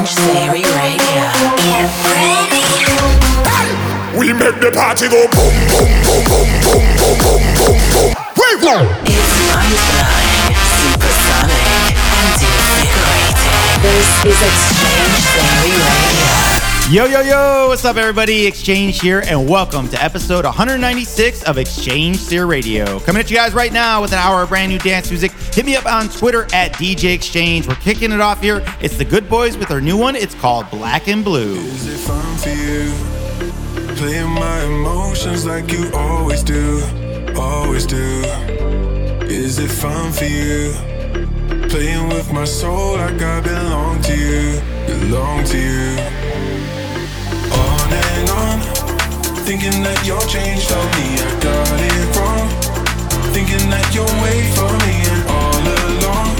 X-Change Theory Radio. Get ready. We make the party go boom, boom, boom, boom, boom, boom, boom, boom, boom. Wait, no. It's mind-blowing, supersonic, and invigorating. This is X-Change Theory Radio. Yo, yo, yo, what's up, everybody? X-Change here, and welcome to episode 196 of X-Change Theory Radio. Coming at you guys right now with an hour of brand new dance music. Hit me up on Twitter at DJ X-Change. We're kicking it off here. It's the Goodboys with their new one. It's called Black and Blue. Is it fun for you? Playing my emotions like you always do, always do. Is it fun for you? Playing with my soul like I belong to you, belong to you. On and on, thinking that your change for me, I got it wrong. Thinking that your way for me, and all along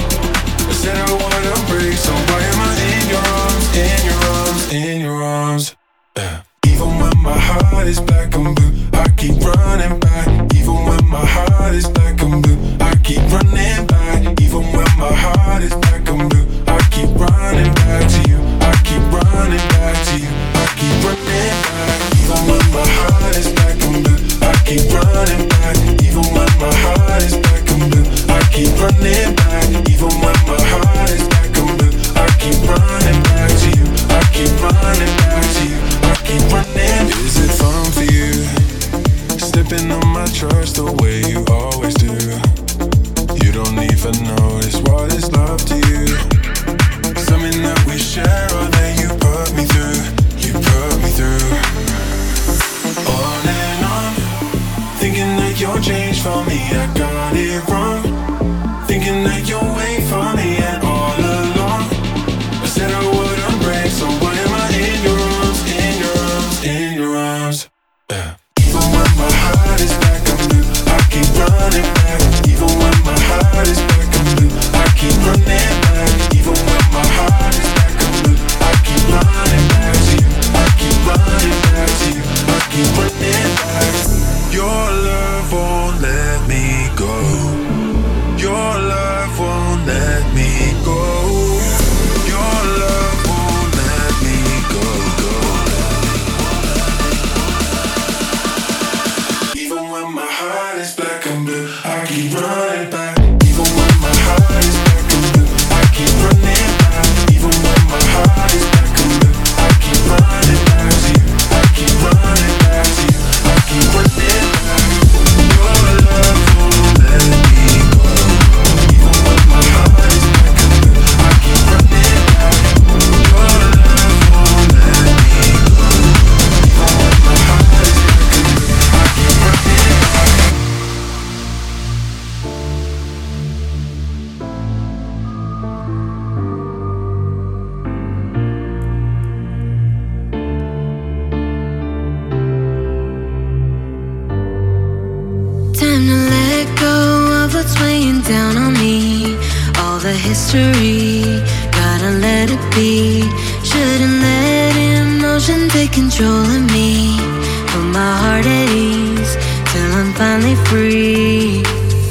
I said I wanna break, so why am I in your arms, in your arms, in your arms? Even when my heart is black and blue, I keep running back. Even when my heart is black and blue, I keep running back. Even when my heart is black and blue, I keep running back to you. I keep running back to you. Keep running back, even when my heart is black and blue. I keep running back, even when my heart is black and blue. I keep running back, even when my heart is black and blue. I keep running back to you. I keep running back to you. I keep running. Is it fun for you? Slipping on my trust the way you always do. You don't even notice what is love to you. Something that we share or that you put me through. Put me through. On and on, thinking that your change for me, I got it wrong. Thinking that your way for me, and all along I said I wouldn't break, so why am I in your arms, in your arms, in your arms? Even when my heart is black and blue, I keep running back. Even when my heart is black and blue, I keep running back. Even when my heart is black and blue, I keep running back to you. I keep running back. Your love won't let me go. Your love won't let me go. Your love won't let me go, go. Even when my heart is black and blue, I keep running back. Even when my heart is black and blue, I keep running back. Even when my heart is black and blue, I keep running back. Running back to you, I keep running back. Your love won't let me go. Even when my heart is black and blue, I keep running back. Your love won't let me go. Even when my heart is black and blue, I keep running back. Time to let go of what's weighing down on me. All the history, gotta let it be. Shouldn't let emotion take control of me. Put my heart at ease, till I'm finally free.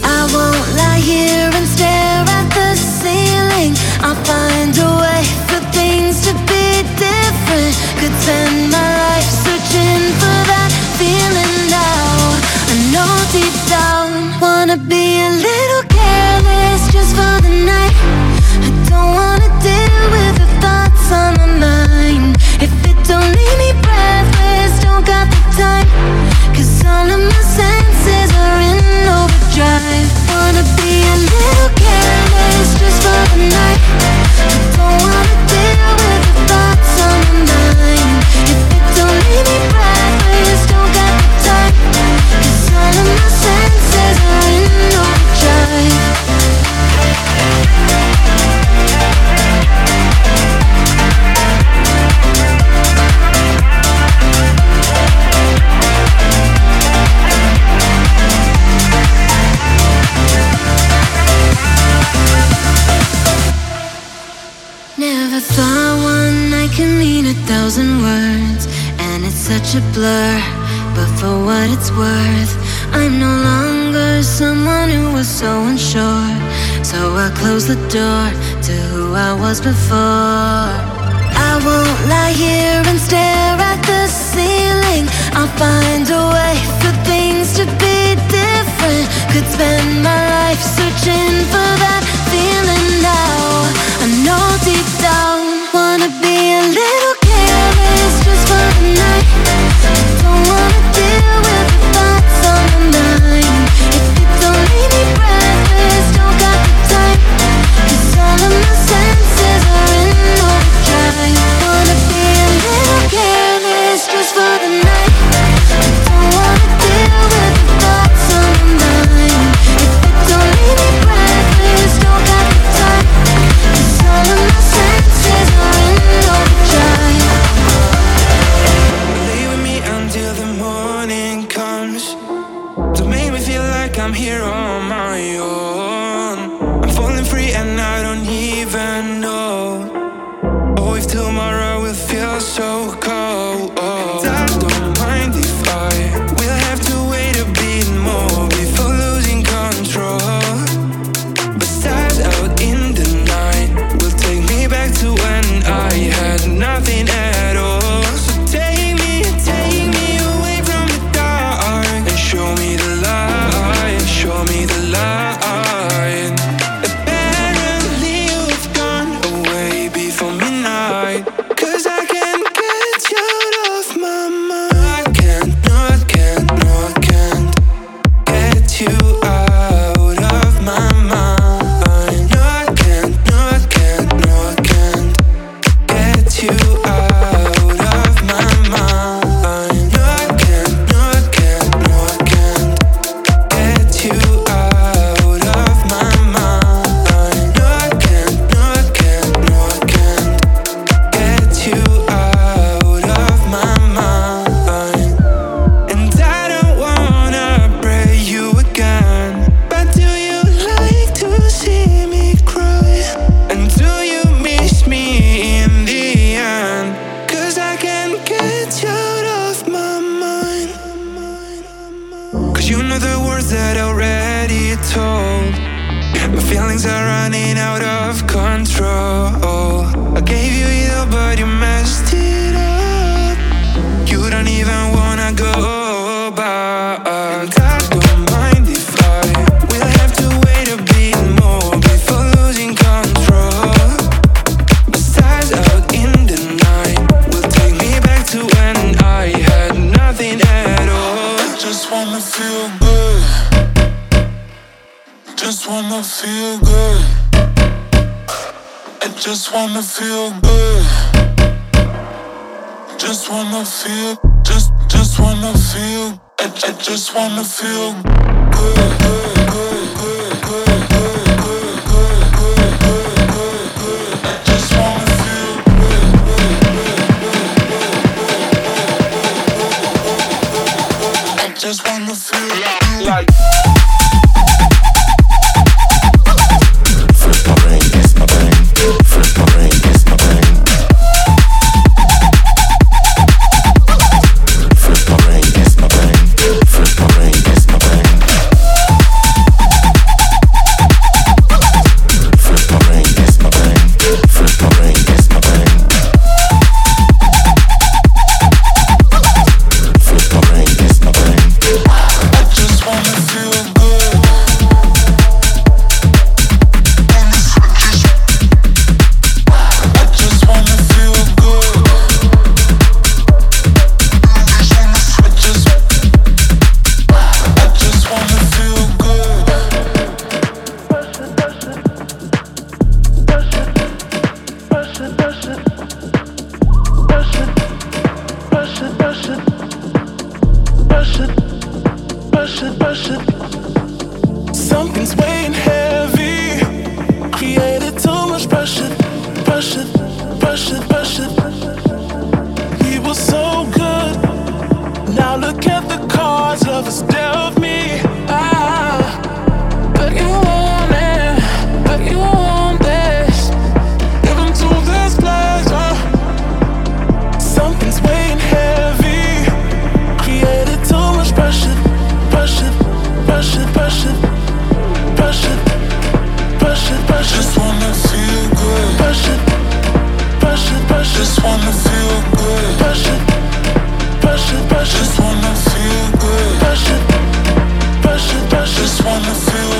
I won't lie here and stare at the ceiling. I'll find a way for things to be different. Could spend my life searching for that feeling now. I know deep down, wanna be a little careless just for the night. I don't wanna deal with the thoughts on my mind. If it don't leave me breathless, don't got the time. Cause all of my senses are in overdrive. Wanna be a little careless just for the night. I don't wanna deal with the thoughts on my mind. If it don't leave me breathless, don't got the time. All of my senses are in overdrive. Never thought one night could mean 1,000 words, and it's such a blur, but for what it's worth. I'm no longer someone who was so unsure, so I close the door to who I was before. won't lie here and stare at the ceiling. I'll find a way for things to be different. Could spend my life searching for that feeling now. I know deep down, wanna be a little careless just for the night. Don't wanna deal with the thoughts on my mind. If it don't leave me breathless, don't got the time. 'Cause all of my senses are in overdrive. Wanna be a little careless just for the night. Don't wanna deal with the thoughts on my mind. If it don't leave me breathless, don't got the time. 'Cause all of my senses are in overdrive. Lay with me until the morning comes. Don't make me feel like I'm here on my own. I'm falling free and I don't even know. Oh, if tomorrow will feel so cold. And I don't mind if I will have to wait a bit more before losing control. But stars out in the night will take me back to when I had nothing at all. So take me away from the dark and show me the light, show me the light. Apparently you've gone away before midnight. 'Cause I can't get you out of my mind. I can't, no I can't, no I can't get you out of my mind. No I can't, no I can't, no I can't get you out of my mind. No I can't, no I can't, no I can't get you out of my mind. No I can't, no I can't, no I can't get you out of my mind. And I don't wanna break you again. But do you like to see me cry? And do you miss me in the end? 'Cause I can't get you out of my mind. 'Cause you know the words that I already told. My feelings are running out of control. I gave you it all, but you messed it up. You don't even wanna go back. And I don't mind if I will have to wait a bit more before losing control. The stars out in the night will take me back to when I had nothing at all. Just wanna feel good. Just wanna feel good. I just wanna feel good. Just wanna feel, just wanna feel. I just wanna feel good, good, good, good, good, good, good, good, good, good, good, good. I just wanna feel good, good, good, good, good, good, good, good, good. I just wanna feel like. Flip my brain, guess my brain. Flip my brain, guess my brain. Flip my brain, guess my brain. Flip my brain, guess my brain. Flip my brain, guess my brain. Flip my brain, guess my brain. Flip my brain, guess my brain. I just wanna feel good. I just wanna feel good. I just wanna feel good. Something's weighing heavy. Created too much pressure. Push it, push it, push it. We were so good. Now look at the cards of us dealt me. But you want it. But you want this. Give them to this pleasure. Something's weighing heavy. Created too much pressure. Push it, push it, push it. Push it, push it, push it. Just wanna feel good. Push it, push it, push it. just wanna feel good. Passion, passion, passion. Just wanna feel good. Passion, passion, passion. Just wanna feel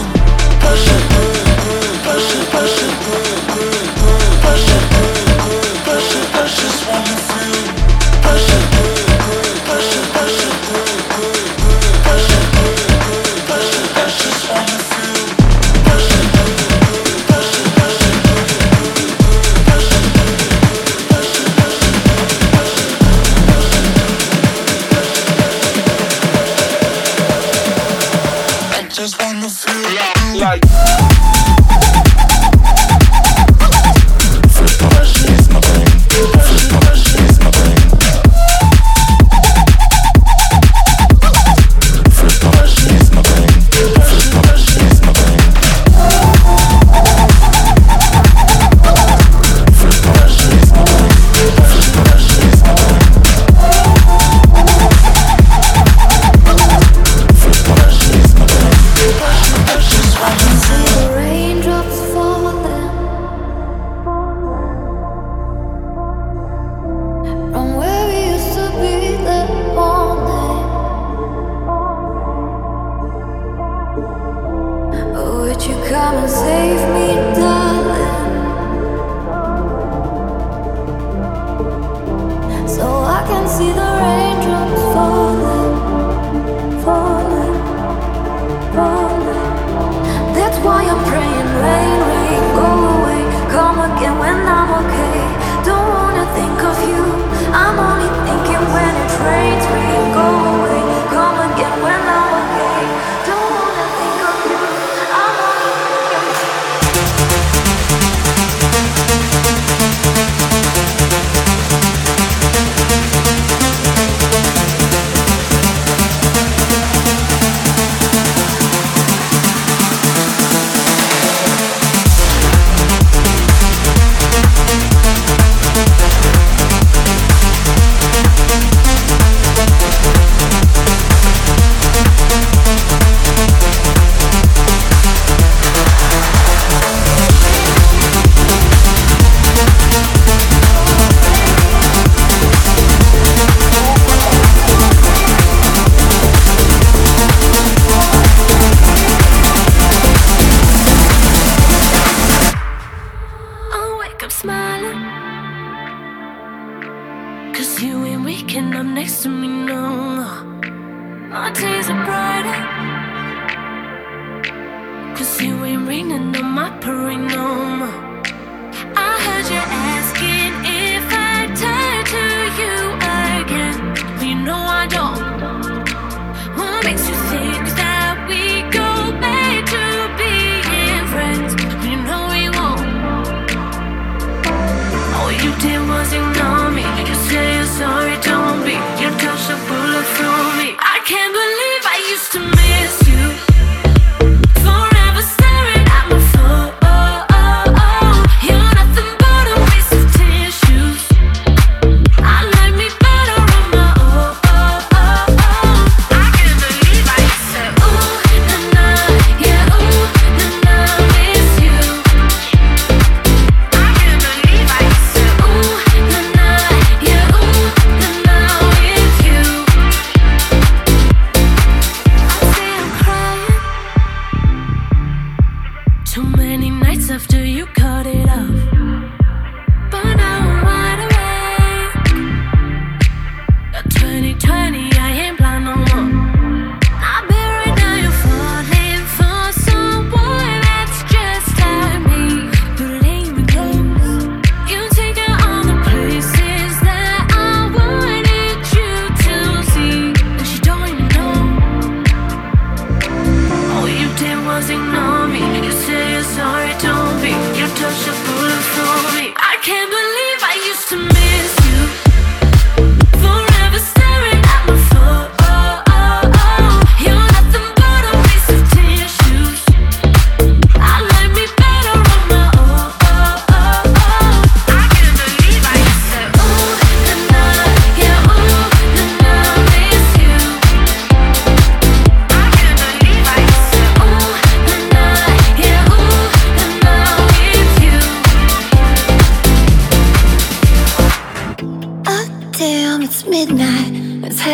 passion, good, good, passion, passion, good, good, good, passion, good, good, passion, passion. Just wanna feel passion, good, good, passion, passion, good, good, good, passion, good, good, passion, passion. Just wanna feel passion, good. Oh, oh, oh.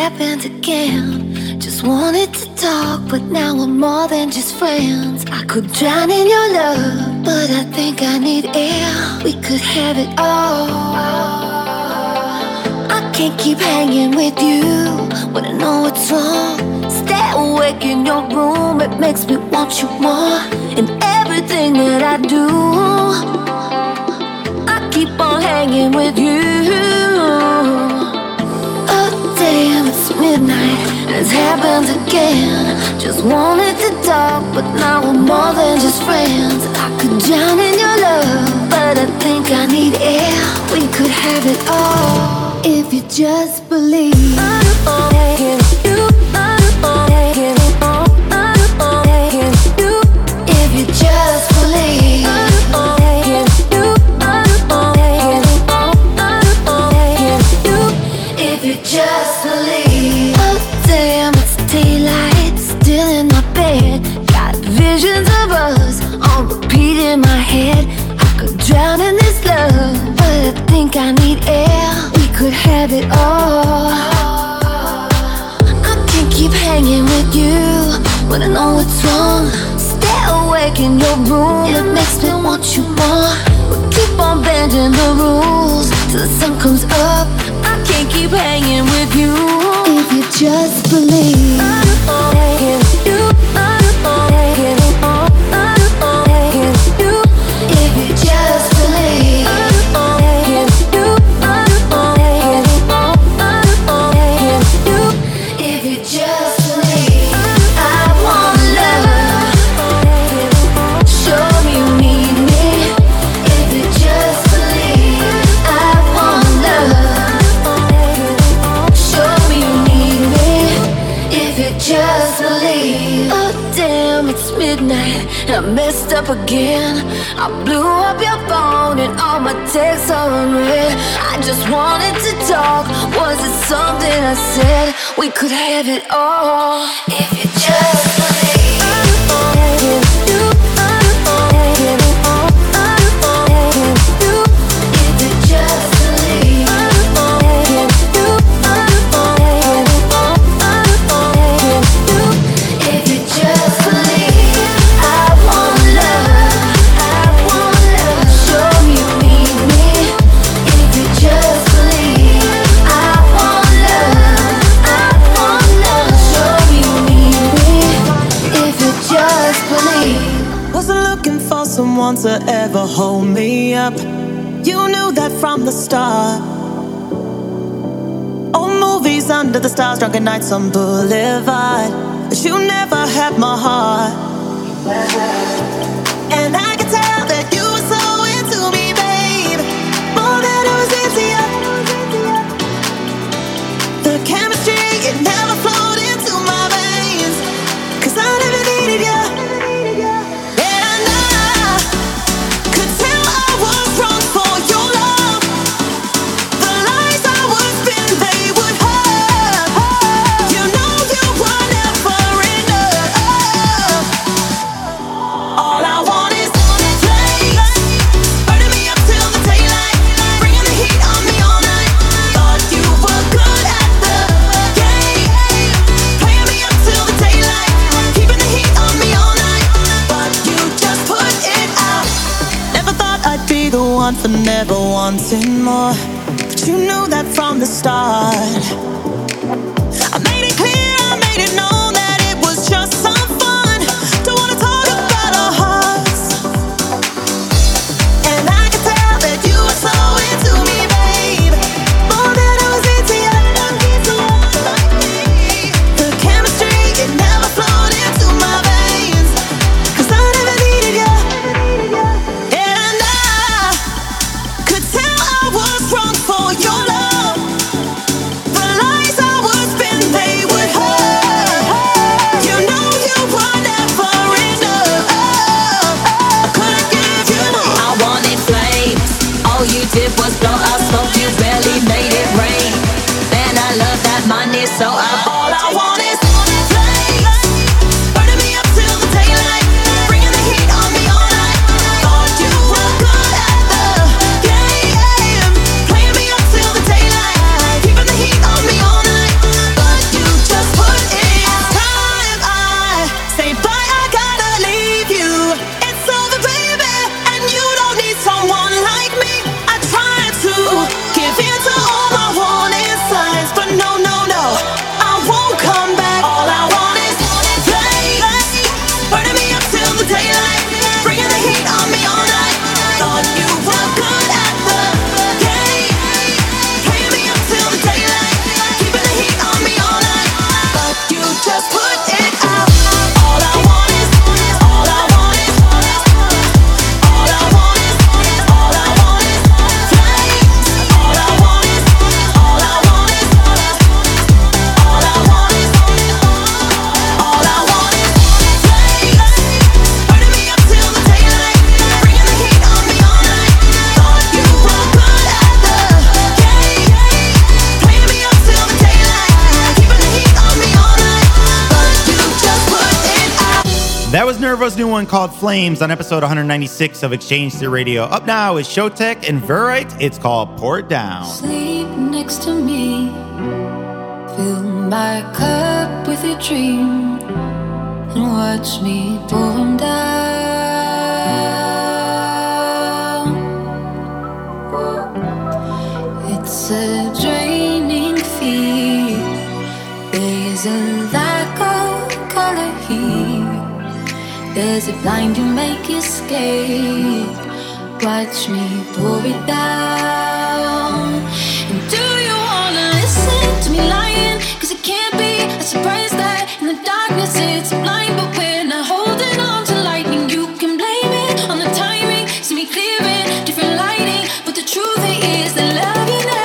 happened again. Just wanted to talk, but now we're more than just friends. I could drown in your love, but I think I need air. We could have it all. I can't keep hanging with you when I know it's wrong. Stay awake in your room, it makes me want you more. In everything that I do, I keep on hanging with you. Damn, it's midnight, it's happened again. Just wanted to talk, but now we're more than just friends. I could drown in your love, but I think I need air. We could have it all, if you just believe. If you just believe. Visions of us on repeat in my head. I could drown in this love, but I think I need air. We could have it all. I can't keep hanging with you when I know it's wrong. Stay awake in your room, it makes me want you more. We'll keep on bending the rules till the sun comes up. I can't keep hanging with you if you just believe. I messed up again. I blew up your phone and all my texts are unread. I just wanted to talk. Was it something I said? We could have it all if you just believe. If you just believe. If you just believe. Someone to ever hold me up. You knew that from the start. Old movies under the stars, drunken nights on Boulevard. But you never had my heart. And I could tell that you were so into me, babe. More than it was easier. The chemistry, it never flowed into my veins. 'Cause I never needed you. For never wanting more, but you knew that from the start. I made it clear, I made it known that it was just some fun. Don't wanna talk about our hearts. And I could tell that you were so into me, babe. More than it was easier. The chemistry, it never flowed into my veins. 'Cause I never needed you. And I was wrong for your love. The lies I was spinning, they would hurt. Nervo's new one called Flames on episode 196 of X-Change Theory Radio. Up now is Showtek and Verite. It's called Pour It Down. Sleep next to me. Fill my cup with your dream. And watch me pour them down. It's a draining fear. There's a lack of color here. There's a blind you make escape. Watch me pour it down. And do you wanna listen to me lying? 'Cause it can't be a surprise that in the darkness it's blind. But we're not holding on to lightning. You can blame it on the timing. See me clearing, different lighting. But the truth is that love you never.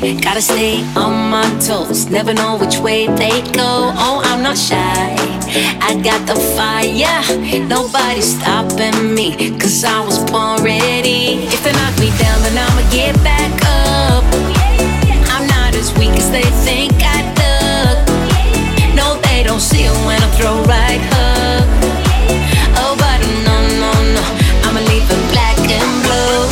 mind. Gotta stay on my toes, never know which way they go. Oh, I'm not shy, I got the fire, nobody's stopping me, cause I was born ready. If they knock me down, then I'ma get back up. I'm not as weak as they think I look. No, they don't see it when I throw right up. Oh, but no, no, no, I'ma leave them black and blue.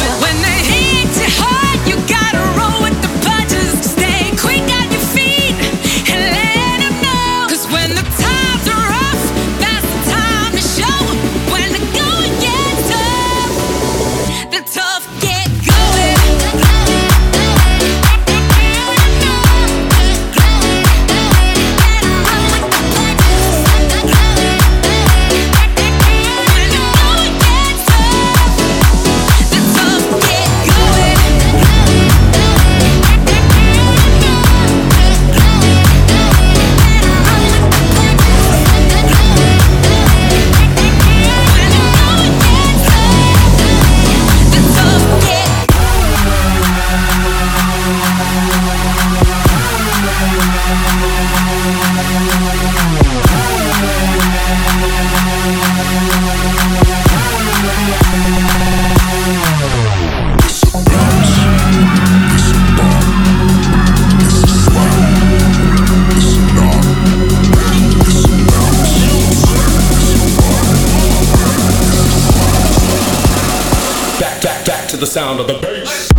Sound of the bass.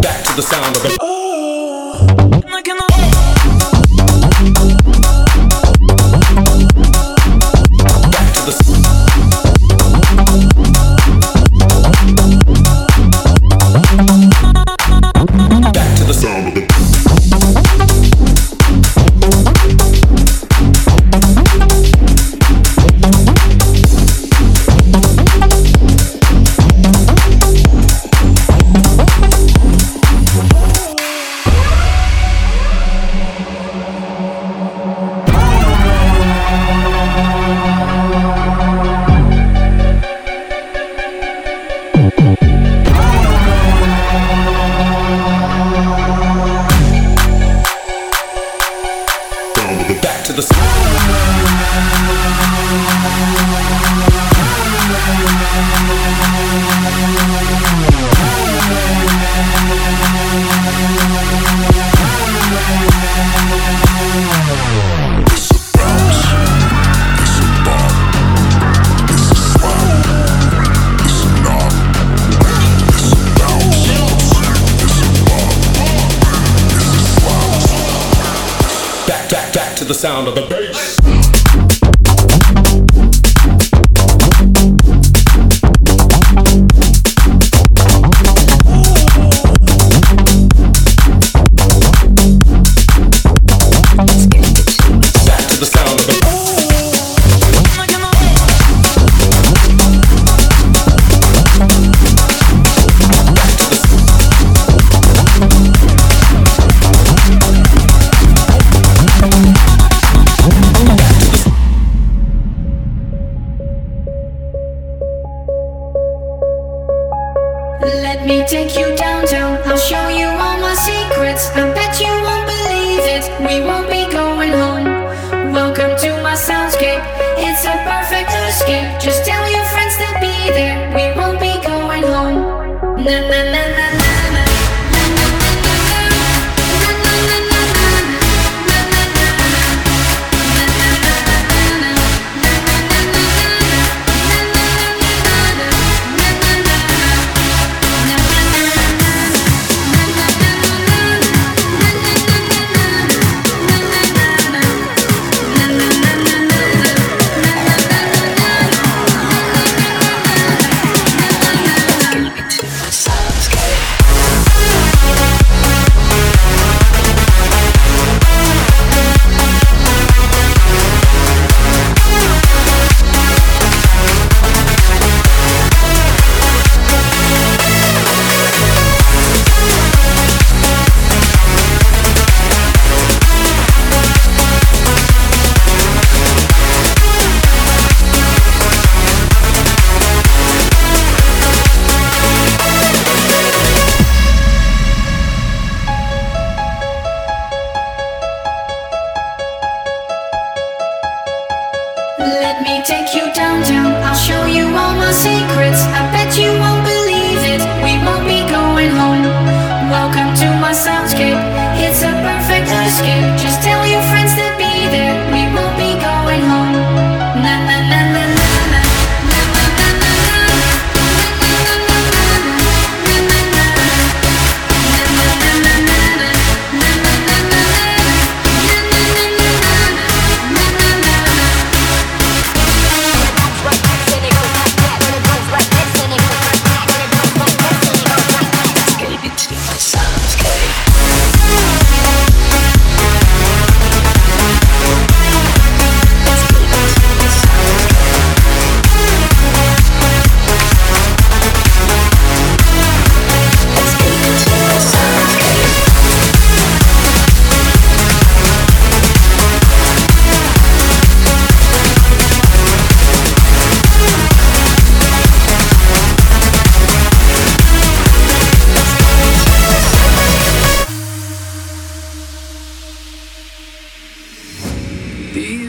Back to the sound of the bass. The sound of the bass. Back to the sound of the bass.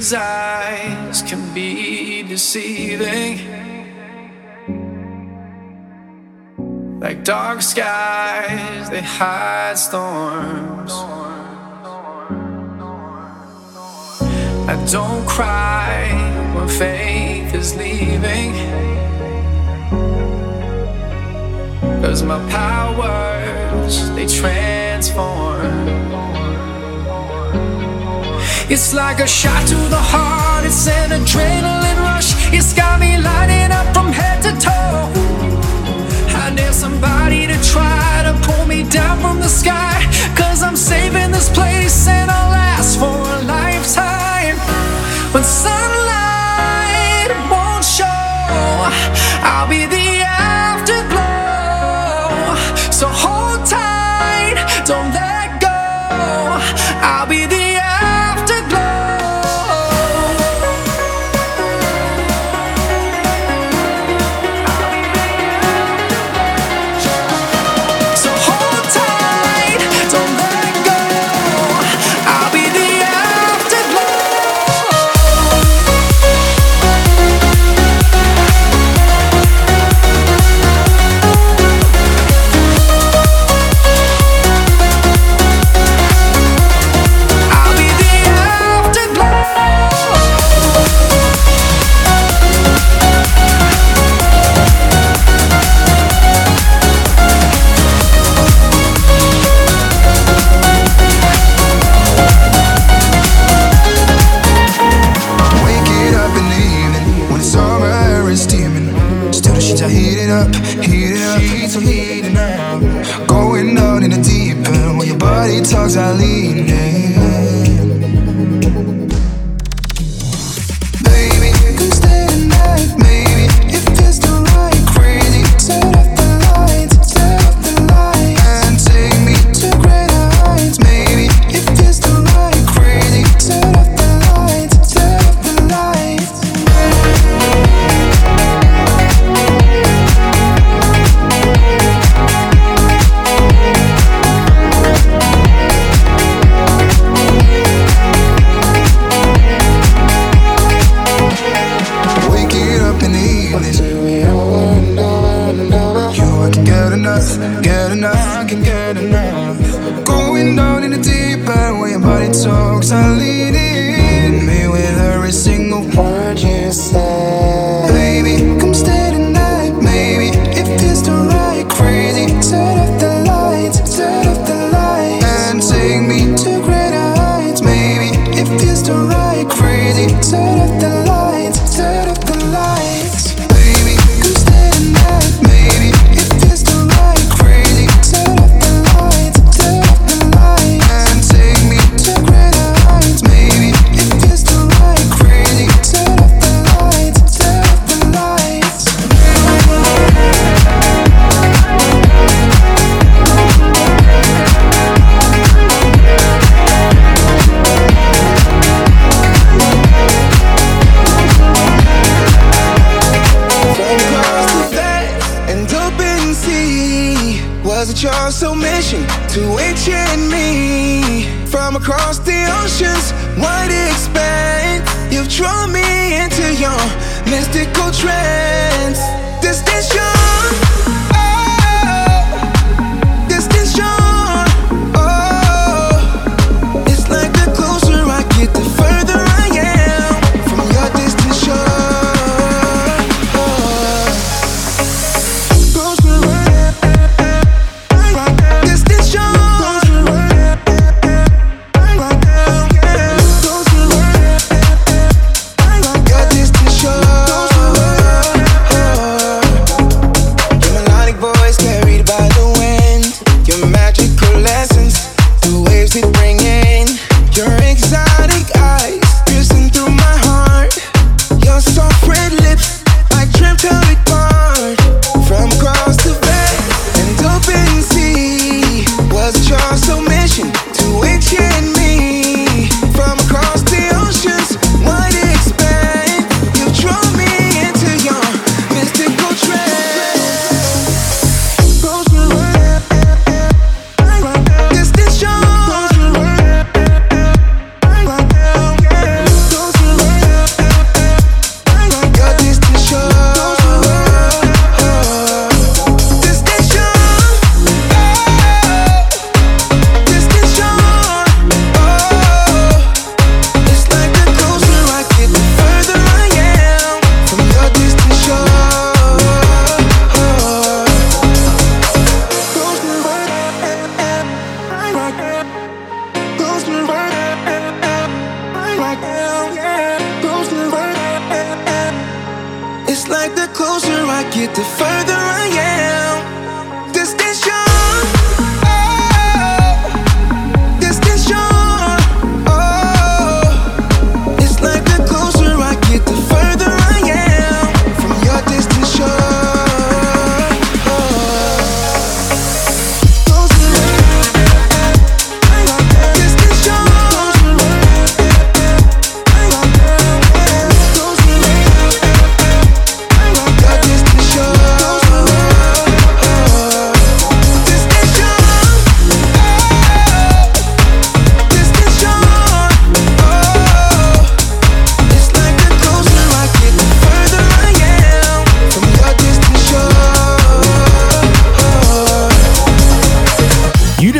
these eyes can be deceiving. Like dark skies, they hide storms. I don't cry when faith is leaving, 'cause my powers, they transform. It's like a shot to the heart, it's an adrenaline rush. It's got me lighting up from head to toe. I dare somebody to try to pull me down from the sky, 'cause I'm saving this place and I'll last for a lifetime. When sunlight won't show, I'll be the afterglow. So hold tight, don't let go, I'll be the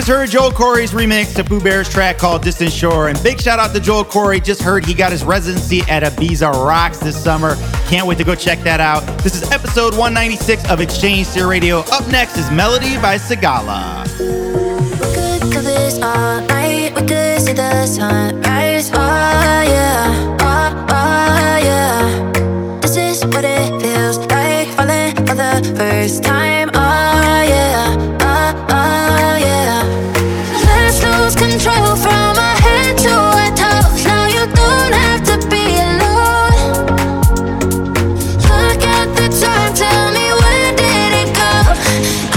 heard Joel Corry's remix to Pooh Bear's track called Distant Shore. And big shout out to Joel Corry. Just heard he got his residency at Ibiza Rocks this summer. Can't wait to go check that out. This is episode 196 of X-Change Theory Radio. Up next is Melody by Sigala. We could cover this all night. We could see the sunrise. Oh, yeah. Oh, oh, yeah. This is what it feels like. Falling for the first time. Oh, yeah. Oh, oh, yeah. Let's lose control from our head to our toes. Now you don't have to be alone. Look at the time, tell me where did it go?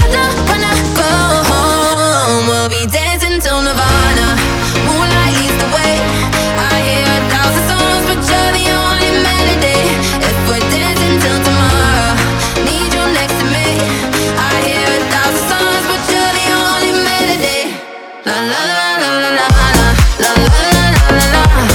I don't wanna go home. We'll be dancing till Nirvana. Moonlight leads the way. I hear 1,000 songs, but you're the only melody. If we're dancing till tomorrow, need you next to me. I hear 1,000 songs, but you're the only melody. La la la la la la la la la.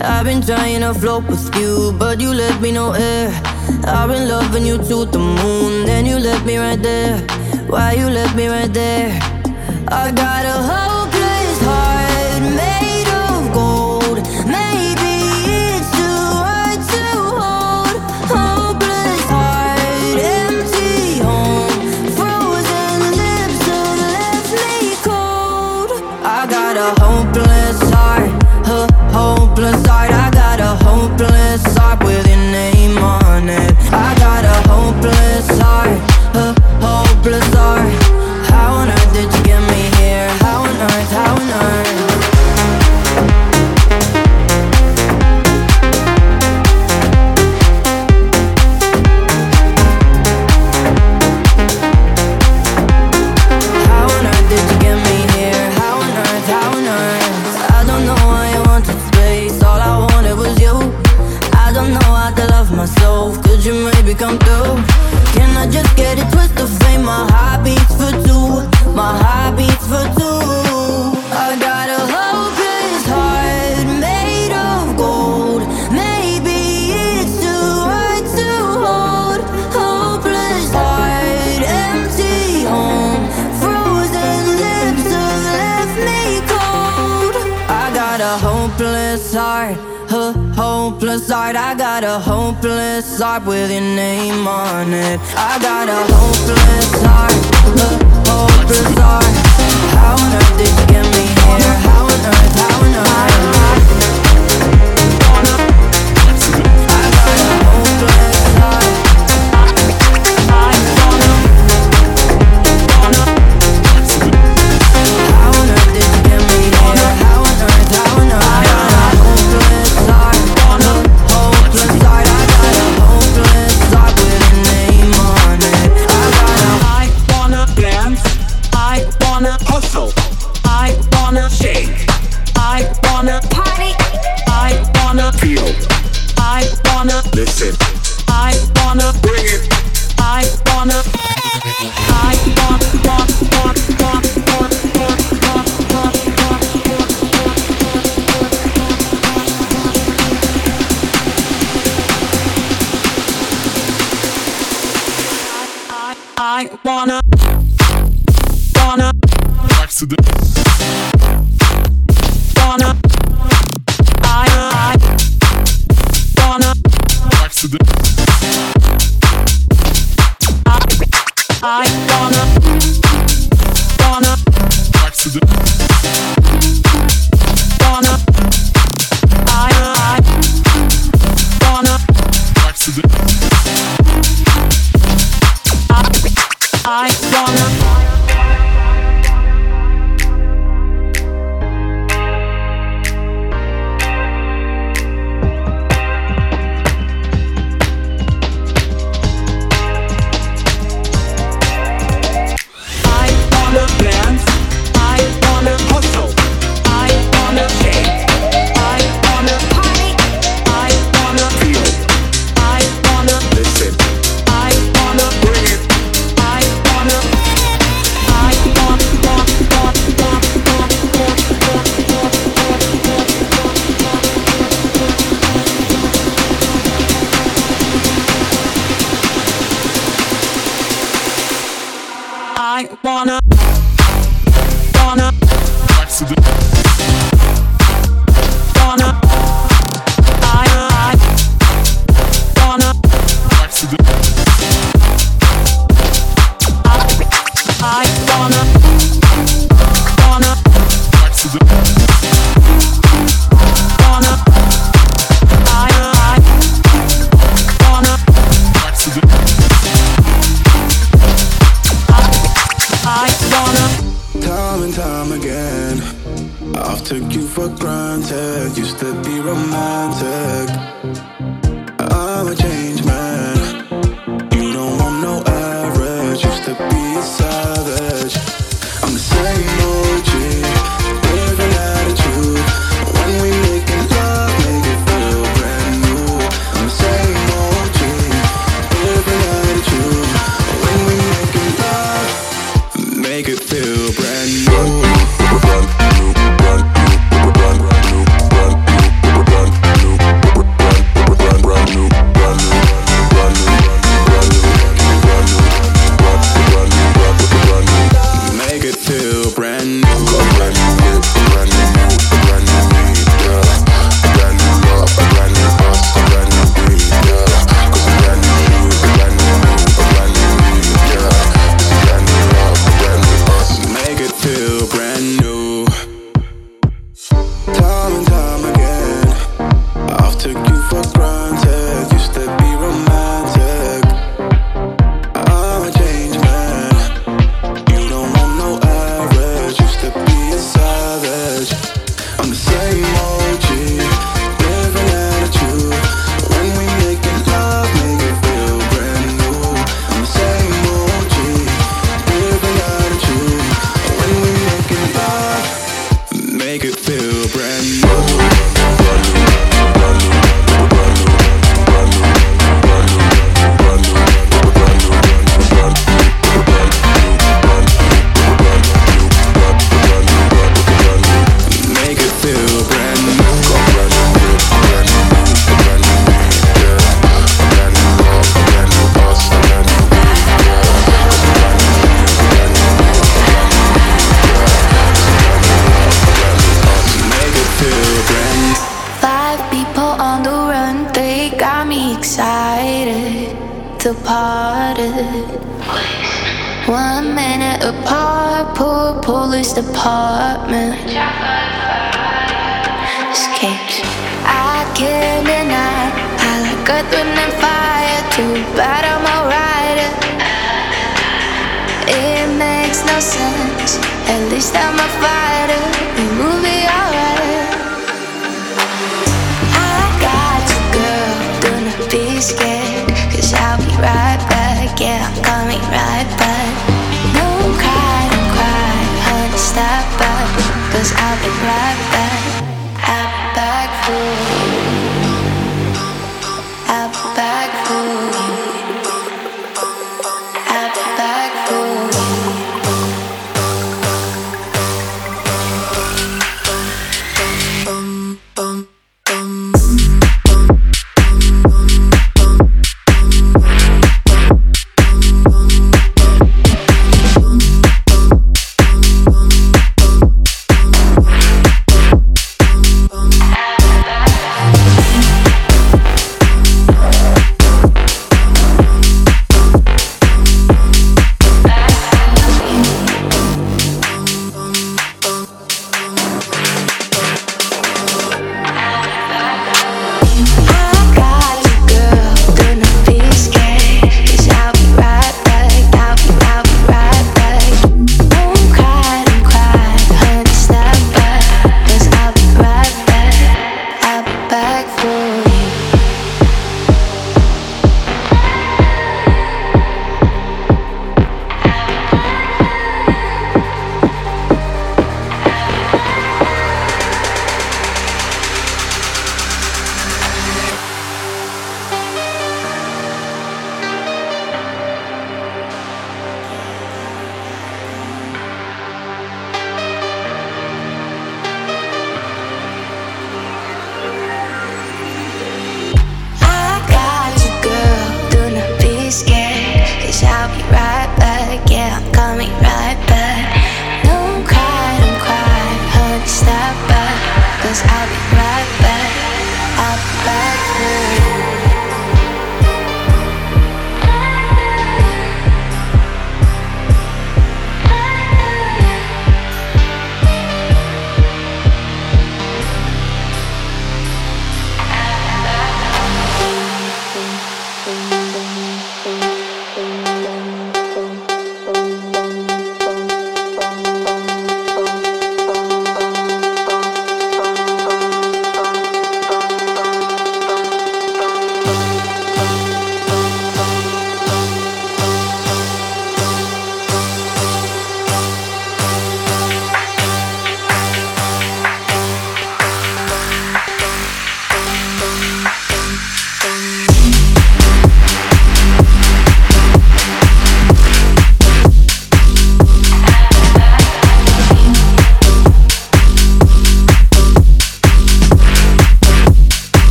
I've been trying to float with you, but you left me no air. I've been loving you to the moon, then you left me right there. Why you left me right there? I got a hopeless heart made of gold. Maybe it's too hard to hold. Hopeless heart, empty home. Frozen lips that left me cold. I got a hopeless heart, a hopeless heart. I got a hopeless heart with your name on it. I got a hopeless heart, a hopeless heart. How on earth did you get me here? How on earth, how on earth? How on earth did you get me here? How on earth, how on earth? I don't know why I wanted space, all I wanted was you. I don't know how to love myself, could you maybe come through? Can I just get a twist of fate? My heart beats for two, my heart beats for two. I got a hopeless heart made of gold. Maybe it's too hard to hold. Hopeless heart, empty home. Frozen lips have left me cold. I got a hopeless heart, a hopeless heart. I got a hopeless heart with your name on it. I got a hopeless heart, a hopeless heart. How on earth did you get me here? How on earth, how on earth? I got a hopeless heart. How on earth did you get me here? How on earth, how on earth? I got a hopeless heart, a hopeless heart. I got a hopeless heart with your name on it. I wanna dance, I wanna hustle, I wanna shake, I wanna party, I wanna feel, I wanna listen, I wanna bring it, I wanna excited to part it. 1 minute apart, police department escapes. I can't deny I like earth, wind and fire. Too bad I'm a writer. It makes no sense. At least I'm a fighter. The movie alright. I got you, girl. Do not be scared, 'cause I'll be right back. Yeah, I'm coming right back. Don't cry, honey, stop back, 'cause I'll be right back. I'm back for you. I'm back for you. I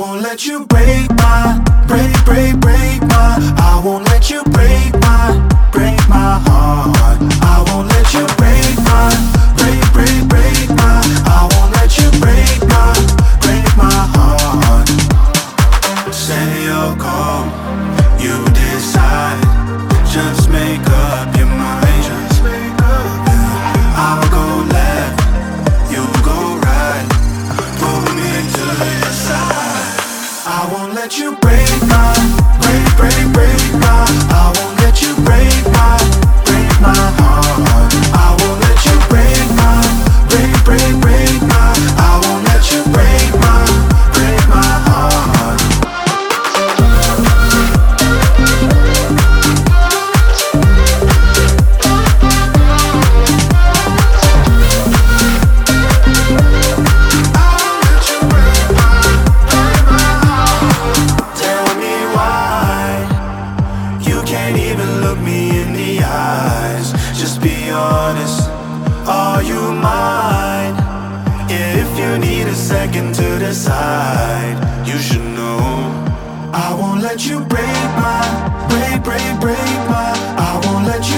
won't let you break my, I won't. if you need a second to decide, you should know. I won't let you break my. I won't let you break my. I won't let you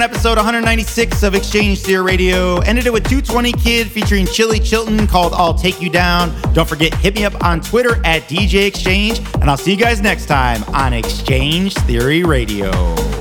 Episode 196 of X-Change Theory Radio. Ended it with 220 Kid featuring Chilli Chilton called I'll Take You Down. Don't forget, hit me up on Twitter at DJ X-Change, and I'll see you guys next time on X-Change Theory Radio.